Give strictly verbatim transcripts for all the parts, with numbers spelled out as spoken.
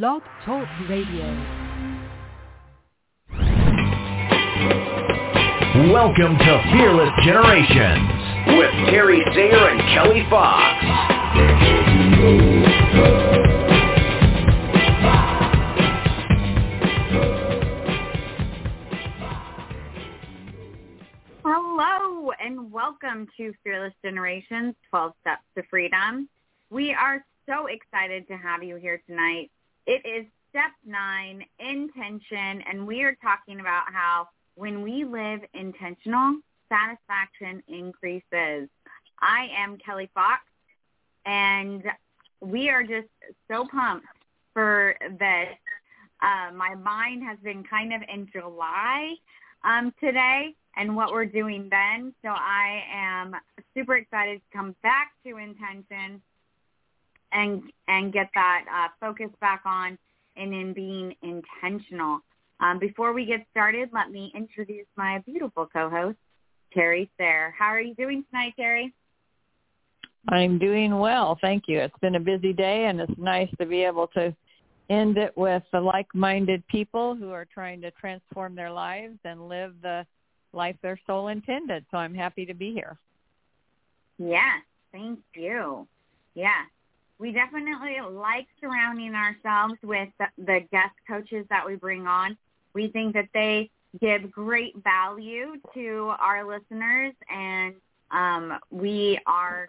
Blog Talk Radio. Welcome to Fearless Generations with Terri Zayer and Kelly Fox. Hello and welcome to Fearless Generations, twelve Steps to Freedom. We are so excited to have you here tonight. It is step nine, intention, and we are talking about how when we live intentional, satisfaction increases. I am Kelly Fox, and we are just so pumped for this. Uh, my mind has been kind of in July um, today and what we're doing then, so I am super excited to come back to intention and and get that uh, focus back on and in being intentional. Um, before we get started, let me introduce my beautiful co-host, Terry Thayer. How are you doing tonight, Terry? I'm doing well, thank you. It's been a busy day, and it's nice to be able to end it with the like-minded people who are trying to transform their lives and live the life their soul intended. So I'm happy to be here. Yes, thank you. Yes. We definitely like surrounding ourselves with the guest coaches that we bring on. We think that they give great value to our listeners, and um, we are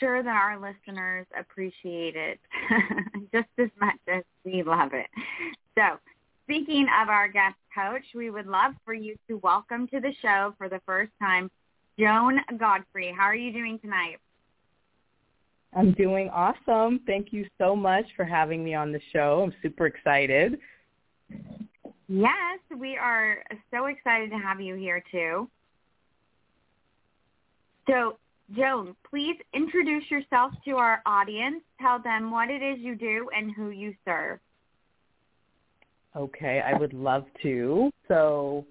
sure that our listeners appreciate it just as much as we love it. So speaking of our guest coach, we would love for you to welcome to the show for the first time, Joan Godfrey. How are you doing tonight? I'm doing awesome. Thank you so much for having me on the show. I'm super excited. Yes, we are so excited to have you here too. So, Joan, please introduce yourself to our audience. Tell them what it is you do and who you serve. Okay, I would love to. So,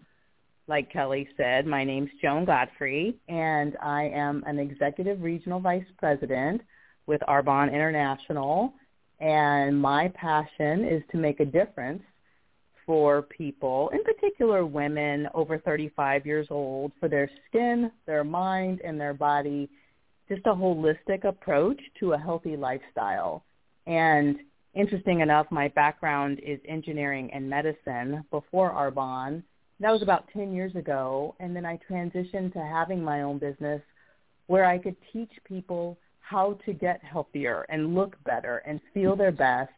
like Kelly said, my name's Joan Godfrey, and I am an Executive Regional Vice President with Arbonne International, and my passion is to make a difference for people, in particular women over thirty-five years old, for their skin, their mind, and their body, just a holistic approach to a healthy lifestyle. And interesting enough, my background is engineering and medicine before Arbonne. That was about ten years ago, and then I transitioned to having my own business where I could teach people how to get healthier and look better and feel their best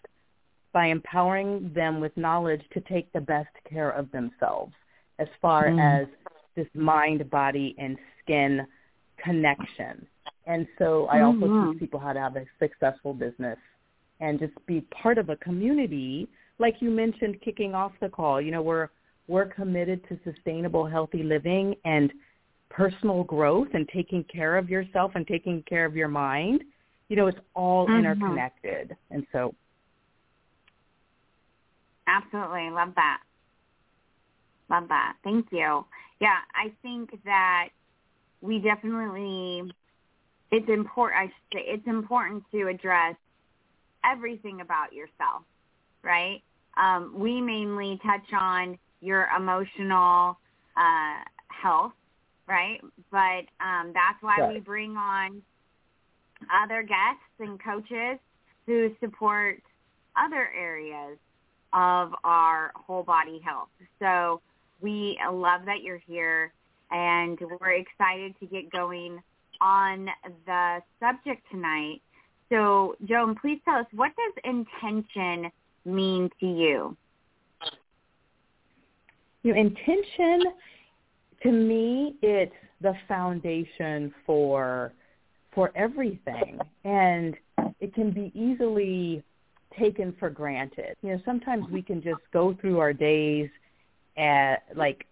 by empowering them with knowledge to take the best care of themselves as far mm. as this mind, body, and skin connection. And so I also mm-hmm. teach people how to have a successful business and just be part of a community. Like you mentioned, kicking off the call, you know, we're we're committed to sustainable, healthy living and personal growth and taking care of yourself and taking care of your mind. You know, it's all mm-hmm. interconnected. And so. Absolutely. Love that. Love that. Thank you. Yeah, I think that we definitely, it's important, I should say, it's important to address everything about yourself, right? Um, we mainly touch on your emotional uh, health, right? But um, that's why right. we bring on other guests and coaches who support other areas of our whole body health. So we love that you're here, and we're excited to get going on the subject tonight. So, Joan, please tell us, what does intention mean to you? You know, intention, to me, it's the foundation for for everything, and it can be easily taken for granted. You know, sometimes we can just go through our days at, like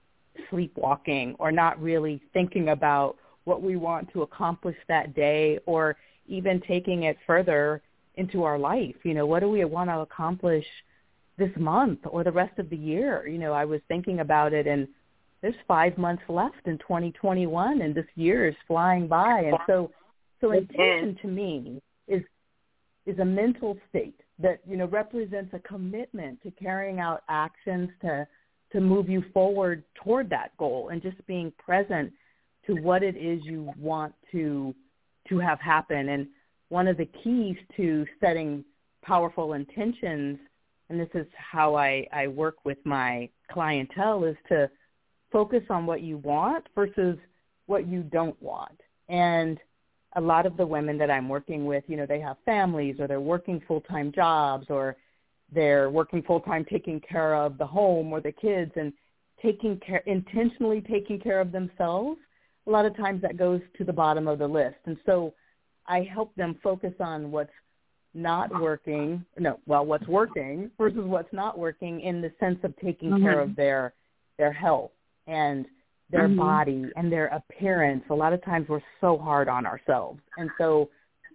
sleepwalking or not really thinking about what we want to accomplish that day or even taking it further into our life. You know, what do we want to accomplish this month or the rest of the year? You know, I was thinking about it, and there's five months left in twenty twenty-one, and this year is flying by. And so, so intention to me is is a mental state that, you know, represents a commitment to carrying out actions to to move you forward toward that goal, and just being present to what it is you want to to have happen. And one of the keys to setting powerful intentions, and this is how I, I work with my clientele, is to focus on what you want versus what you don't want. And a lot of the women that I'm working with, you know, they have families, or they're working full-time jobs, or they're working full-time taking care of the home or the kids, and taking care, intentionally taking care of themselves. A lot of times that goes to the bottom of the list. And so I help them focus on what's not working, no, well, what's working versus what's not working, in the sense of taking mm-hmm. care of their their health and their mm-hmm. body and their appearance. A lot of times we're so hard on ourselves. And so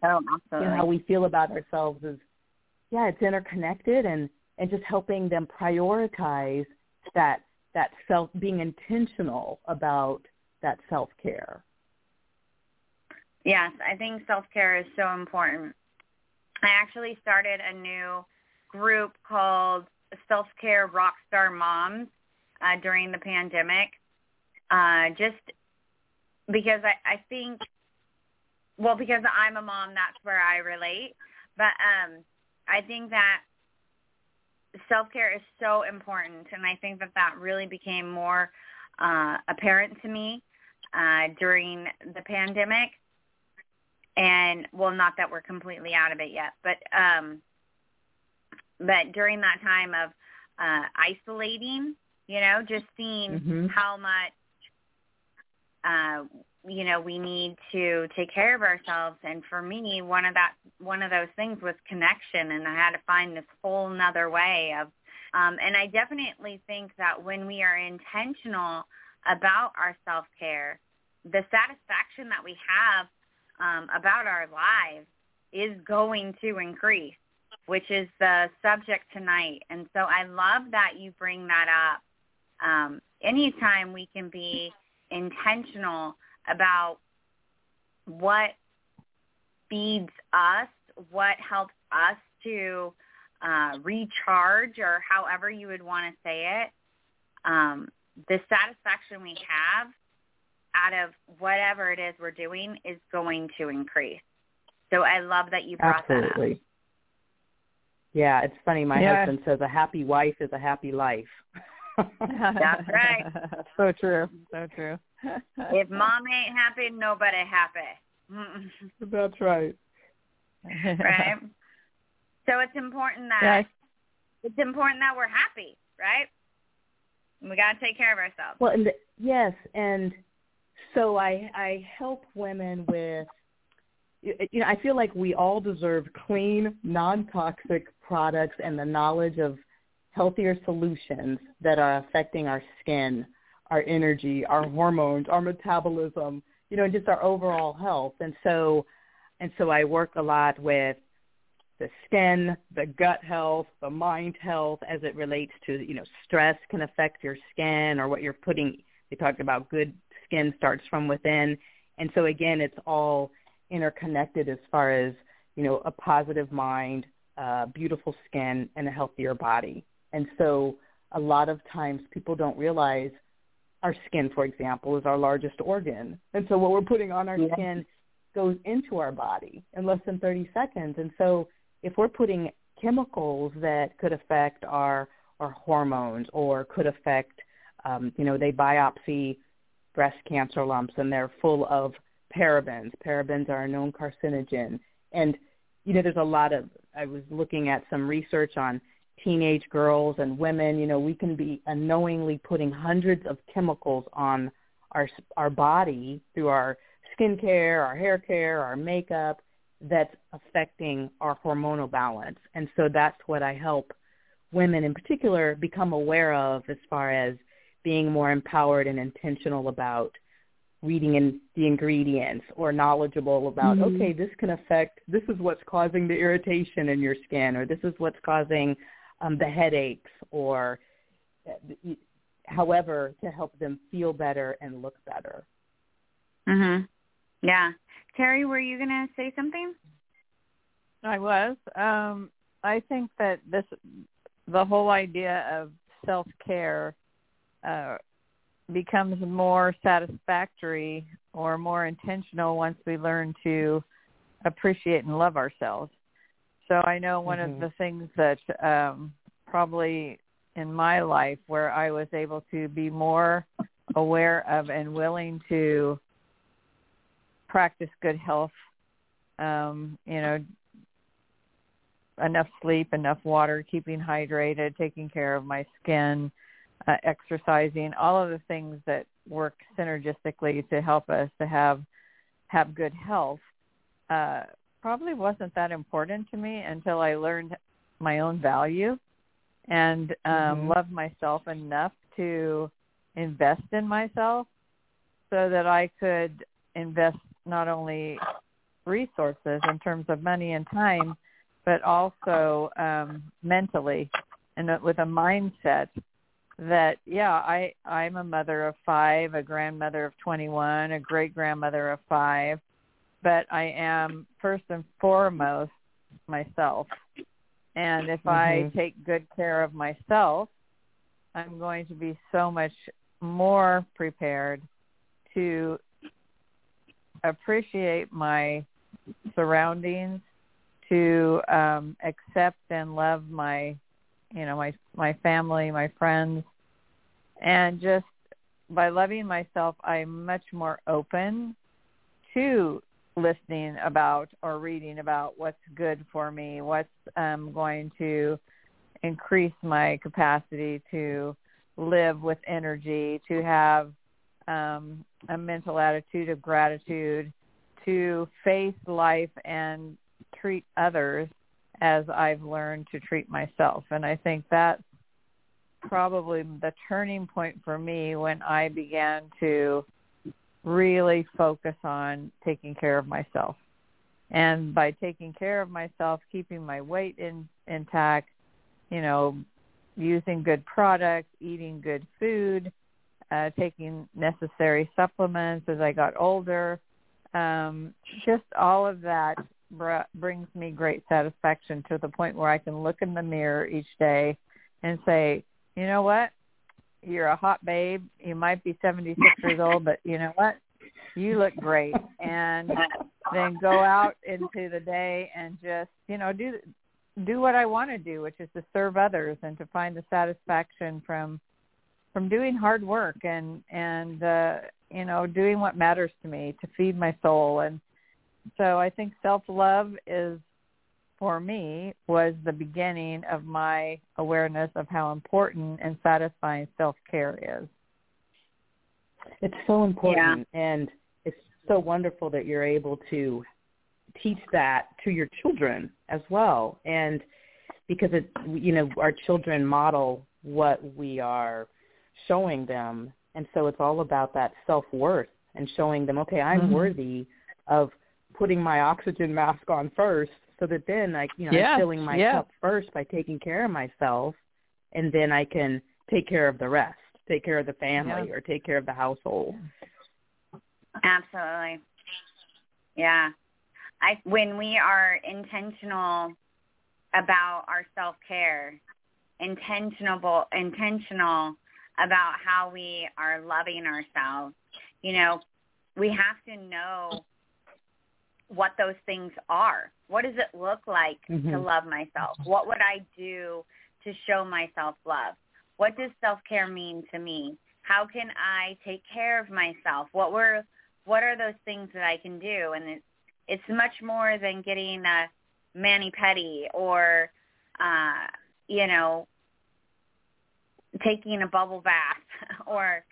oh, you know, how we feel about ourselves is, yeah, it's interconnected, and, and just helping them prioritize that that self, being intentional about that self-care. Yes, I think self-care is so important. I actually started a new group called Self-Care Rockstar Moms uh, during the pandemic, uh, just because I, I think, well, because I'm a mom, that's where I relate. But um, I think that self-care is so important, and I think that that really became more uh, apparent to me uh, during the pandemic. And, well, not that we're completely out of it yet, but um, but during that time of uh, isolating, you know, just seeing mm-hmm. how much, uh, you know, we need to take care of ourselves. And for me, one of that one of those things was connection, and I had to find this whole nother way of, um, and I definitely think that when we are intentional about our self-care, the satisfaction that we have Um, about our lives is going to increase, which is the subject tonight. And so I love that you bring that up. Um, anytime we can be intentional about what feeds us, what helps us to uh, recharge, or however you would want to say it, um, the satisfaction we have out of whatever it is we're doing is going to increase. So I love that you brought Absolutely. that up. Absolutely. Yeah, it's funny. My yeah. husband says a happy wife is a happy life. That's right. So true. So true. If mom ain't happy, nobody happy. That's right. Right? So it's important that yeah. it's important that we're happy, right? We got to take care of ourselves. Well, and the, yes, and So I, I help women with, you know, I feel like we all deserve clean, non-toxic products and the knowledge of healthier solutions that are affecting our skin, our energy, our hormones, our metabolism, you know, and just our overall health. And so, and so I work a lot with the skin, the gut health, the mind health, as it relates to, you know, stress can affect your skin, or what you're putting. We talked about good skin starts from within. And so, again, it's all interconnected as far as, you know, a positive mind, uh, beautiful skin, and a healthier body. And so a lot of times people don't realize our skin, for example, is our largest organ. And so what we're putting on our yeah. skin goes into our body in less than thirty seconds. And so if we're putting chemicals that could affect our, our hormones, or could affect, um, you know, they biopsy breast cancer lumps, and they're full of parabens. Parabens are a known carcinogen. And, you know, there's a lot of, I was looking at some research on teenage girls and women. You know, we can be unknowingly putting hundreds of chemicals on our our body through our skincare, our hair care, our makeup, that's affecting our hormonal balance. And so that's what I help women in particular become aware of, as far as being more empowered and intentional about reading in the ingredients, or knowledgeable about, mm-hmm. okay, this can affect, this is what's causing the irritation in your skin, or this is what's causing um, the headaches, or uh, however, to help them feel better and look better. Mm-hmm. Yeah. Terry, were you going to say something? I was. Um, I think that this, the whole idea of self-care uh, becomes more satisfactory or more intentional once we learn to appreciate and love ourselves. So I know one mm-hmm. of the things that um, probably in my life where I was able to be more aware of and willing to practice good health, um, you know, enough sleep, enough water, keeping hydrated, taking care of my skin, uh, exercising, all of the things that work synergistically to help us to have have good health uh, probably wasn't that important to me until I learned my own value and um, mm-hmm. loved myself enough to invest in myself so that I could invest not only resources in terms of money and time, but also um, mentally and with a mindset that, yeah, I, I'm a mother of five, a grandmother of twenty-one, a great-grandmother of five, but I am first and foremost myself. And if mm-hmm. I take good care of myself, I'm going to be so much more prepared to appreciate my surroundings, to um, accept and love my, you know, my my family, my friends, and just by loving myself, I'm much more open to listening about or reading about what's good for me, what's um, going to increase my capacity to live with energy, to have um, a mental attitude of gratitude, to face life and treat others as I've learned to treat myself. And I think that's probably the turning point for me when I began to really focus on taking care of myself. And by taking care of myself, keeping my weight in, intact, you know, using good products, eating good food, uh, taking necessary supplements as I got older, um, just all of that brings me great satisfaction to the point where I can look in the mirror each day and say, you know what, you're a hot babe. You might be seventy-six years old, but you know what, you look great. And then go out into the day and just, you know, do do what I want to do, which is to serve others and to find the satisfaction from from doing hard work and and uh, you know, doing what matters to me to feed my soul. And so I think self-love is, for me, was the beginning of my awareness of how important and satisfying self-care is. It's so important, yeah. And it's so wonderful that you're able to teach that to your children as well. And because, it, you know, our children model what we are showing them, and so it's all about that self-worth and showing them, okay, I'm mm-hmm. worthy of putting my oxygen mask on first, so that then I, you know, yeah, I'm filling myself yeah. first by taking care of myself, and then I can take care of the rest, take care of the family, yeah. or take care of the household. Absolutely. Yeah. I, when we are intentional about our self-care, intentional, intentional about how we are loving ourselves, you know, we have to know what those things are. What does it look like mm-hmm. to love myself? What would I do to show myself love? What does self-care mean to me? How can I take care of myself? What were, what are those things that I can do? And it's, it's much more than getting a mani-pedi or, uh, you know, taking a bubble bath or,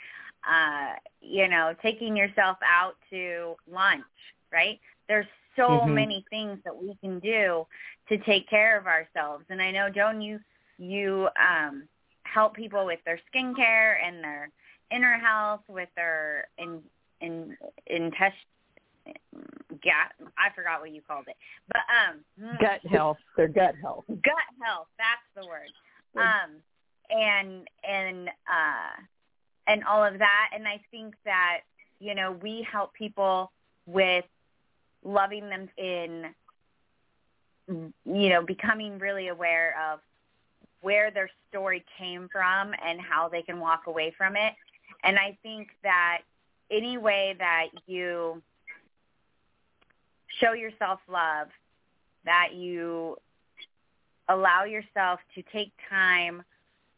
uh, you know, taking yourself out to lunch, right? There's so mm-hmm. many things that we can do to take care of ourselves. And I know, Joan, you you um, help people with their skincare and their inner health, with their in in intest. Yeah, I forgot what you called it, but um, gut health. Their gut health. Gut health. That's the word. Um, and and uh, and all of that. And I think that, you know, we help people with loving them in you know, becoming really aware of where their story came from and how they can walk away from it. And I think that any way that you show yourself love, that you allow yourself to take time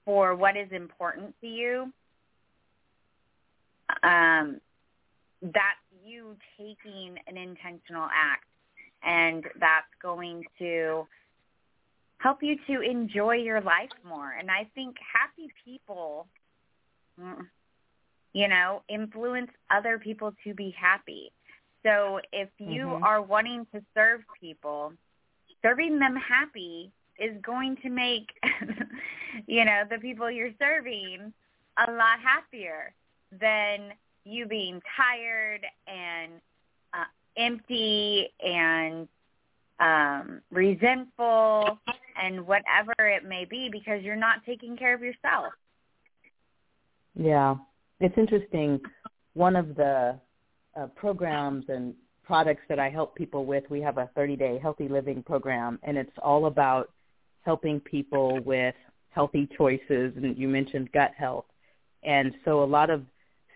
for what is important to you, um, that's you taking an intentional act. And that's going to help you to enjoy your life more. And I think happy people, you know, influence other people to be happy. So if you mm-hmm. are wanting to serve people, serving them happy is going to make, you know, the people you're serving a lot happier than you being tired and uh, empty and um, resentful and whatever it may be, because you're not taking care of yourself. Yeah. It's interesting. One of the uh, programs and products that I help people with, we have a thirty-day healthy living program, and it's all about helping people with healthy choices. And you mentioned gut health. And so a lot of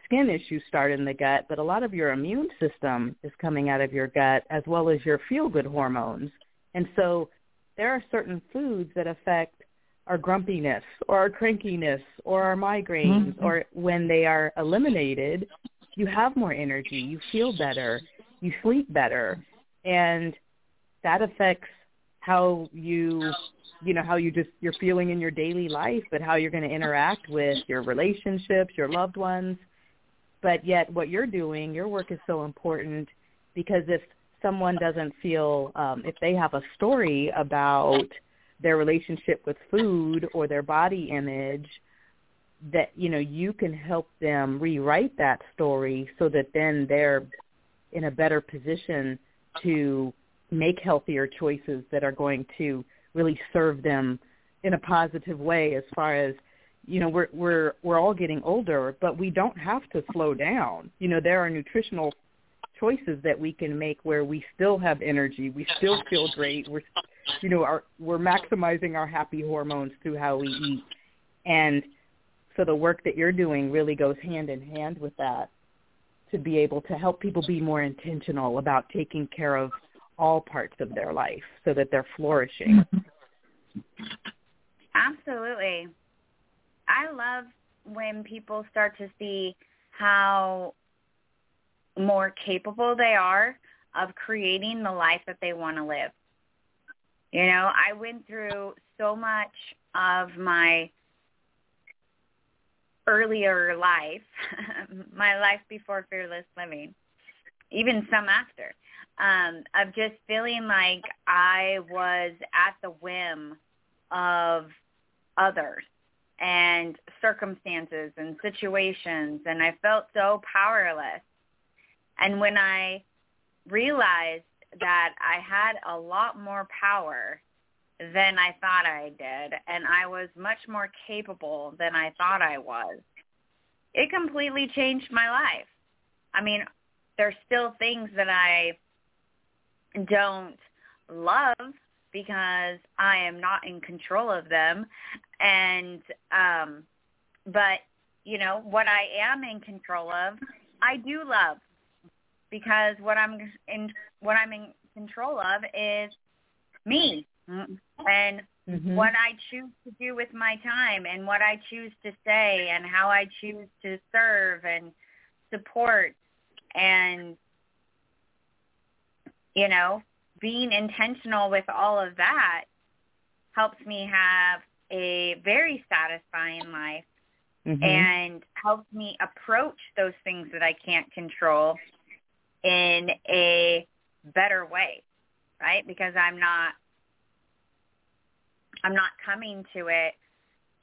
skin issues start in the gut, but a lot of your immune system is coming out of your gut, as well as your feel-good hormones. And so there are certain foods that affect our grumpiness or our crankiness or our migraines, mm-hmm. or when they are eliminated, you have more energy, you feel better, you sleep better. And that affects how you, you know, how you just, you're feeling in your daily life, but how you're going to interact with your relationships, your loved ones. But yet what you're doing, your work is so important, because if someone doesn't feel, um, if they have a story about their relationship with food or their body image, that, you know, you can help them rewrite that story so that then they're in a better position to make healthier choices that are going to really serve them in a positive way. As far as, you know, we're we're we're all getting older, but we don't have to slow down. You know, there are nutritional choices that we can make where we still have energy, we still feel great. We're, you know, our, we're maximizing our happy hormones through how we eat, and so the work that you're doing really goes hand in hand with that, to be able to help people be more intentional about taking care of all parts of their life so that they're flourishing. Absolutely. I love when people start to see how more capable they are of creating the life that they want to live. You know, I went through so much of my earlier life, my life before Fearless Living, even some after, um, of just feeling like I was at the whim of others and circumstances and situations, and I felt so powerless. And when I realized that I had a lot more power than I thought I did, and I was much more capable than I thought I was, it completely changed my life. I mean, there's still things that I don't love because I am not in control of them. And, um, but, you know, what I am in control of, I do love, because what I'm in, what I'm in control of is me, and mm-hmm. what I choose to do with my time, and what I choose to say, and how I choose to serve and support, and, you know, being intentional with all of that helps me have a very satisfying life, mm-hmm. and helps me approach those things that I can't control in a better way, right? Because I'm not, I'm not coming to it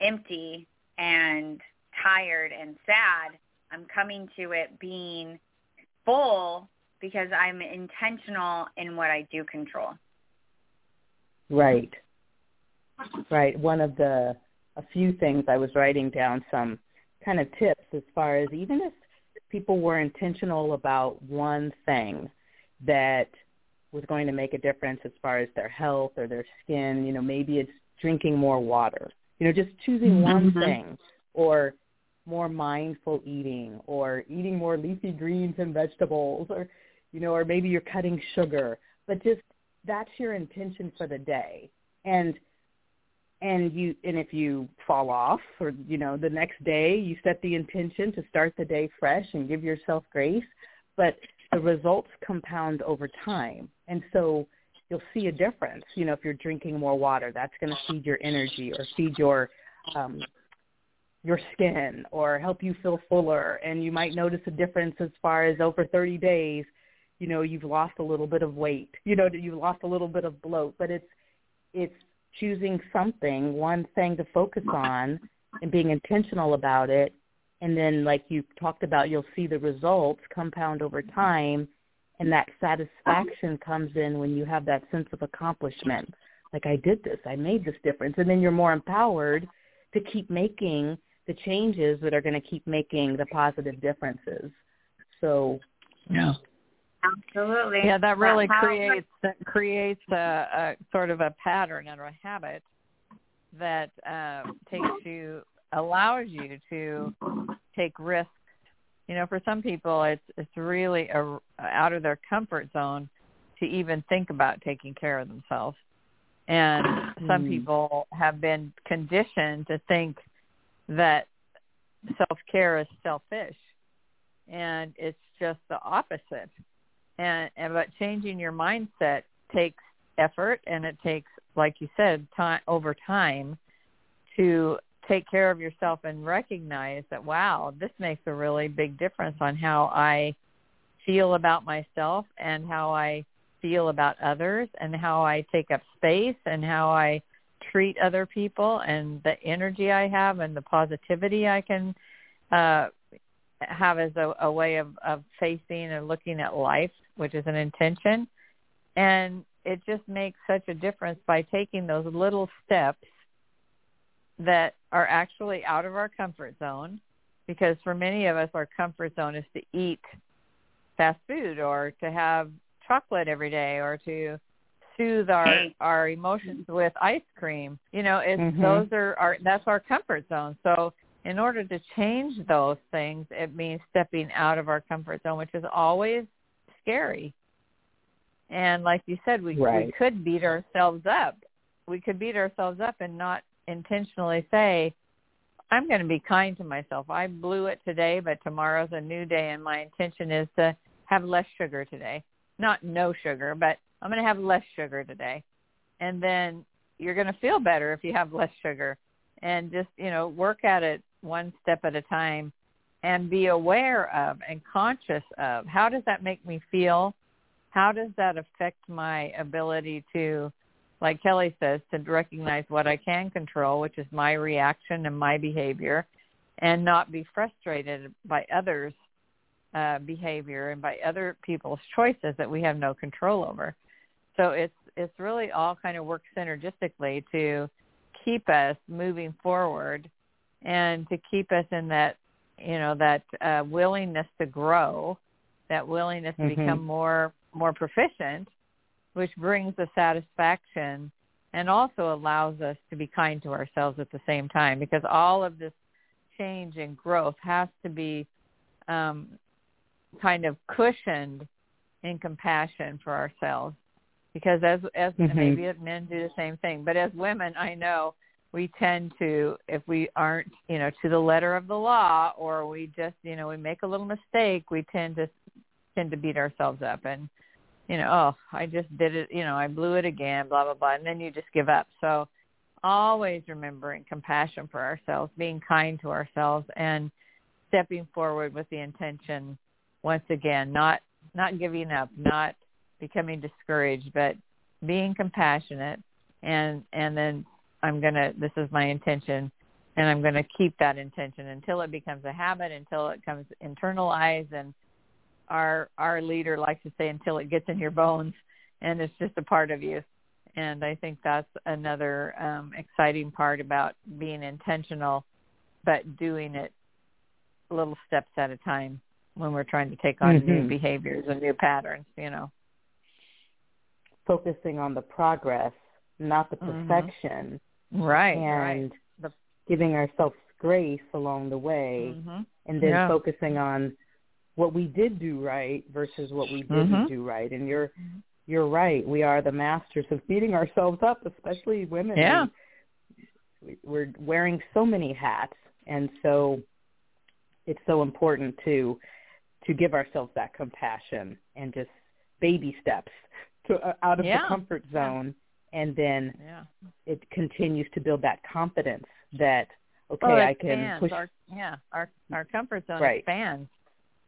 empty and tired and sad. I'm coming to it being full, because I'm intentional in what I do control. Right. Right. One of the, a few things I was writing down, some kind of tips as far as, even if people were intentional about one thing that was going to make a difference as far as their health or their skin. You know, maybe it's drinking more water, you know, just choosing one mm-hmm. thing, or more mindful eating, or eating more leafy greens and vegetables, or, you know, or maybe you're cutting sugar, but just that's your intention for the day. And, and you, and if you fall off, or, you know, the next day you set the intention to start the day fresh and give yourself grace, but the results compound over time. And so you'll see a difference. You know, if you're drinking more water, that's going to feed your energy or feed your, um, your skin, or help you feel fuller. And you might notice a difference as far as over thirty days, you know, you've lost a little bit of weight, you know, you've lost a little bit of bloat, but it's, it's choosing something, one thing to focus on and being intentional about it. And then, like you talked about, you'll see the results compound over time. And that satisfaction comes in when you have that sense of accomplishment. Like, I did this, I made this difference. And then you're more empowered to keep making the changes that are going to keep making the positive differences. So, yeah. Absolutely. Yeah, that really That's creates that creates a, a sort of a pattern and a habit that uh, takes you, allows you to take risks. You know, for some people, it's it's really a, out of their comfort zone to even think about taking care of themselves. And some people have been conditioned to think that self-care is selfish, and it's just the opposite. And, and but changing your mindset takes effort, and it takes, like you said, time, over time to take care of yourself and recognize that, wow, this makes a really big difference on how I feel about myself and how I feel about others and how I take up space and how I treat other people and the energy I have and the positivity I can uh, have as a, a way of, of facing and looking at life, which is an intention. And it just makes such a difference by taking those little steps that are actually out of our comfort zone, because for many of us, our comfort zone is to eat fast food or to have chocolate every day or to soothe our, our emotions with ice cream. You know, it's, mm-hmm. those are our, that's our comfort zone. So in order to change those things, it means stepping out of our comfort zone, which is always scary. And like you said, we, right. we could beat ourselves up. We could beat ourselves up and not intentionally say, I'm going to be kind to myself. I blew it today, but tomorrow's a new day, and my intention is to have less sugar today. Not no sugar, but I'm going to have less sugar today. And then you're going to feel better if you have less sugar. And just, you know, work at it one step at a time and be aware of and conscious of, how does that make me feel? How does that affect my ability to, like Kelly says, to recognize what I can control, which is my reaction and my behavior, and not be frustrated by others' uh, behavior and by other people's choices that we have no control over. So it's it's really all kind of work synergistically to keep us moving forward and to keep us in that, you know, that uh, willingness to grow, that willingness mm-hmm. to become more more proficient, which brings the satisfaction and also allows us to be kind to ourselves at the same time, because all of this change and growth has to be um, kind of cushioned in compassion for ourselves, because as, as mm-hmm. maybe men do the same thing, but as women, I know we tend to, if we aren't, you know, to the letter of the law, or we just, you know, we make a little mistake, we tend to tend to beat ourselves up and, you know, oh, I just did it, you know, I blew it again, blah, blah, blah, and then you just give up. So always remembering compassion for ourselves, being kind to ourselves, and stepping forward with the intention, once again, not not giving up, not becoming discouraged, but being compassionate, and, and then I'm going to, this is my intention, and I'm going to keep that intention until it becomes a habit, until it comes internalized, and Our our leader likes to say, until it gets in your bones and it's just a part of you. And I think that's another um, exciting part about being intentional, but doing it little steps at a time when we're trying to take on mm-hmm. new behaviors and new patterns, you know. focusing on the progress, not the perfection. Mm-hmm. Right. And right. giving ourselves grace along the way, mm-hmm. and then yeah. focusing on what we did do right versus what we didn't mm-hmm. do right. And you're you're right. We are the masters of beating ourselves up, especially women. Yeah. We, we're wearing so many hats, and so it's so important to to give ourselves that compassion and just baby steps to, uh, out of yeah. the comfort zone. And then yeah. it continues to build that confidence that, okay, well, I can push. Our, yeah, our our comfort zone right. expands.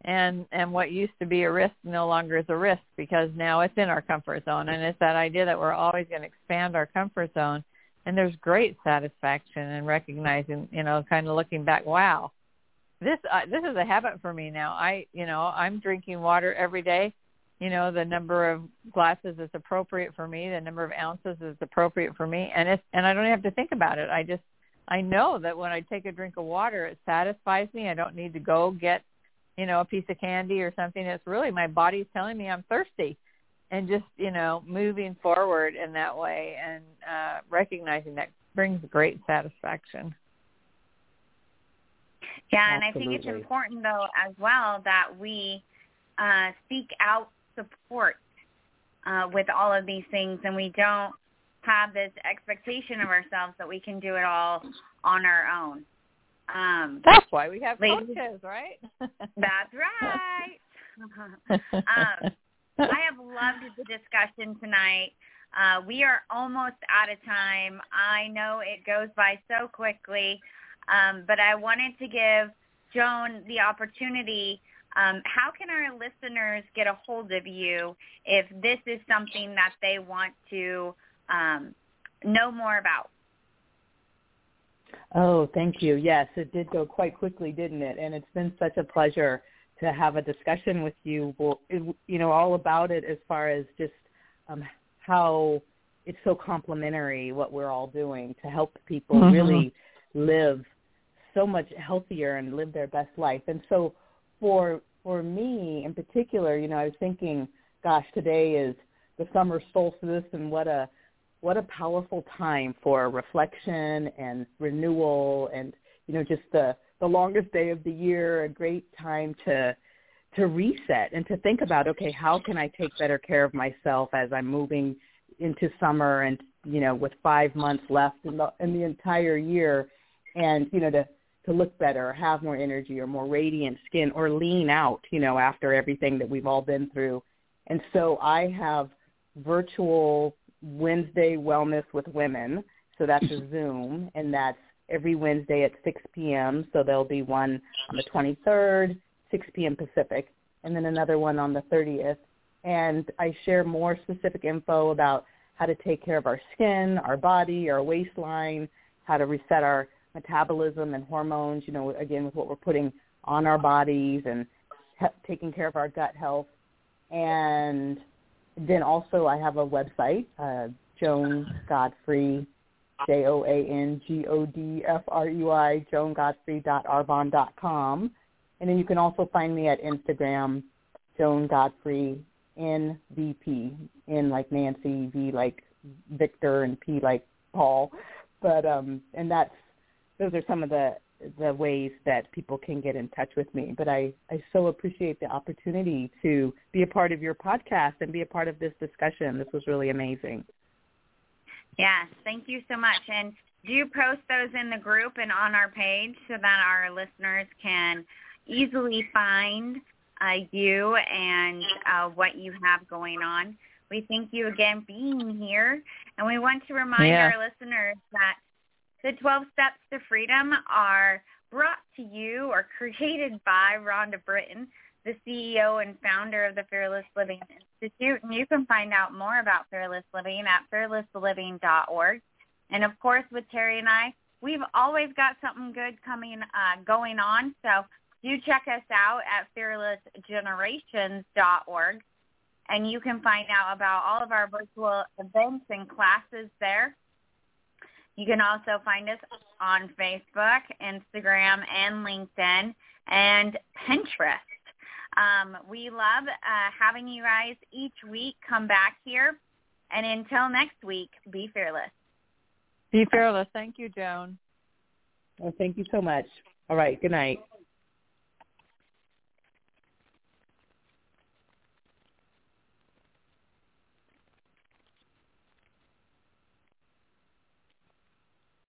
And and what used to be a risk no longer is a risk, because now it's in our comfort zone. And it's that idea that we're always going to expand our comfort zone. And there's great satisfaction in recognizing, you know, kind of looking back, wow, this uh, this is a habit for me now. I, you know, I'm drinking water every day. You know, the number of glasses is appropriate for me. The number of ounces is appropriate for me. And it's, and I don't have to think about it. I just, I know that when I take a drink of water, it satisfies me. I don't need to go get, you know, a piece of candy or something. It's really my body's telling me I'm thirsty, and just, you know, moving forward in that way and uh, recognizing that brings great satisfaction. Yeah, and absolutely. I think it's important, though, as well, that we uh, seek out support uh, with all of these things, and we don't have this expectation of ourselves that we can do it all on our own. Um, that's why we have ladies, coaches, right? That's right. um, I have loved the discussion tonight. Uh, we are almost out of time. I know it goes by so quickly, um, but I wanted to give Joan the opportunity. Um, how can our listeners get a hold of you if this is something that they want to um, know more about? Oh, thank you. Yes, it did go quite quickly, didn't it? And it's been such a pleasure to have a discussion with you, you know, all about it, as far as just um, how it's so complementary, what we're all doing to help people mm-hmm. really live so much healthier and live their best life. And so for for me in particular, you know, I was thinking, gosh, today is the summer solstice, and what a What a powerful time for reflection and renewal, and, you know, just the, the longest day of the year, a great time to to reset and to think about, okay, how can I take better care of myself as I'm moving into summer and, you know, with five months left in the, in the entire year, and, you know, to, to look better or have more energy or more radiant skin or lean out, you know, after everything that we've all been through. And so I have virtual Wednesday Wellness with Women. So that's a Zoom, and that's every Wednesday at six p.m. So there'll be one on the twenty-third, six p.m. Pacific, and then another one on the thirtieth. And I share more specific info about how to take care of our skin, our body, our waistline, how to reset our metabolism and hormones, you know, again, with what we're putting on our bodies, and he- taking care of our gut health. And then also I have a website, uh, Joan Godfrey, J O A N G O D F R E Y, joan godfrey dot arbonne dot com. And then you can also find me at Instagram, Joan Godfrey, N V P, N like Nancy, V like Victor, and P like Paul. But um, and that's those are some of the, the ways that people can get in touch with me. But I, I so appreciate the opportunity to be a part of your podcast and be a part of this discussion. This was really amazing. Yes, thank you so much. And do you post those in the group and on our page so that our listeners can easily find uh, you and uh, what you have going on? We thank you again for being here. And we want to remind yeah. our listeners that the twelve Steps to Freedom are brought to you or created by Rhonda Britton, the C E O and founder of the Fearless Living Institute. And you can find out more about Fearless Living at fearless living dot org. And, of course, with Terry and I, we've always got something good coming uh, going on. So do check us out at fearless generations dot org. And you can find out about all of our virtual events and classes there. You can also find us on Facebook, Instagram, and LinkedIn, and Pinterest. Um, we love uh, having you guys each week come back here And until next week, be fearless. Be fearless. Thank you, Joan. Well, thank you so much. All right. Good night.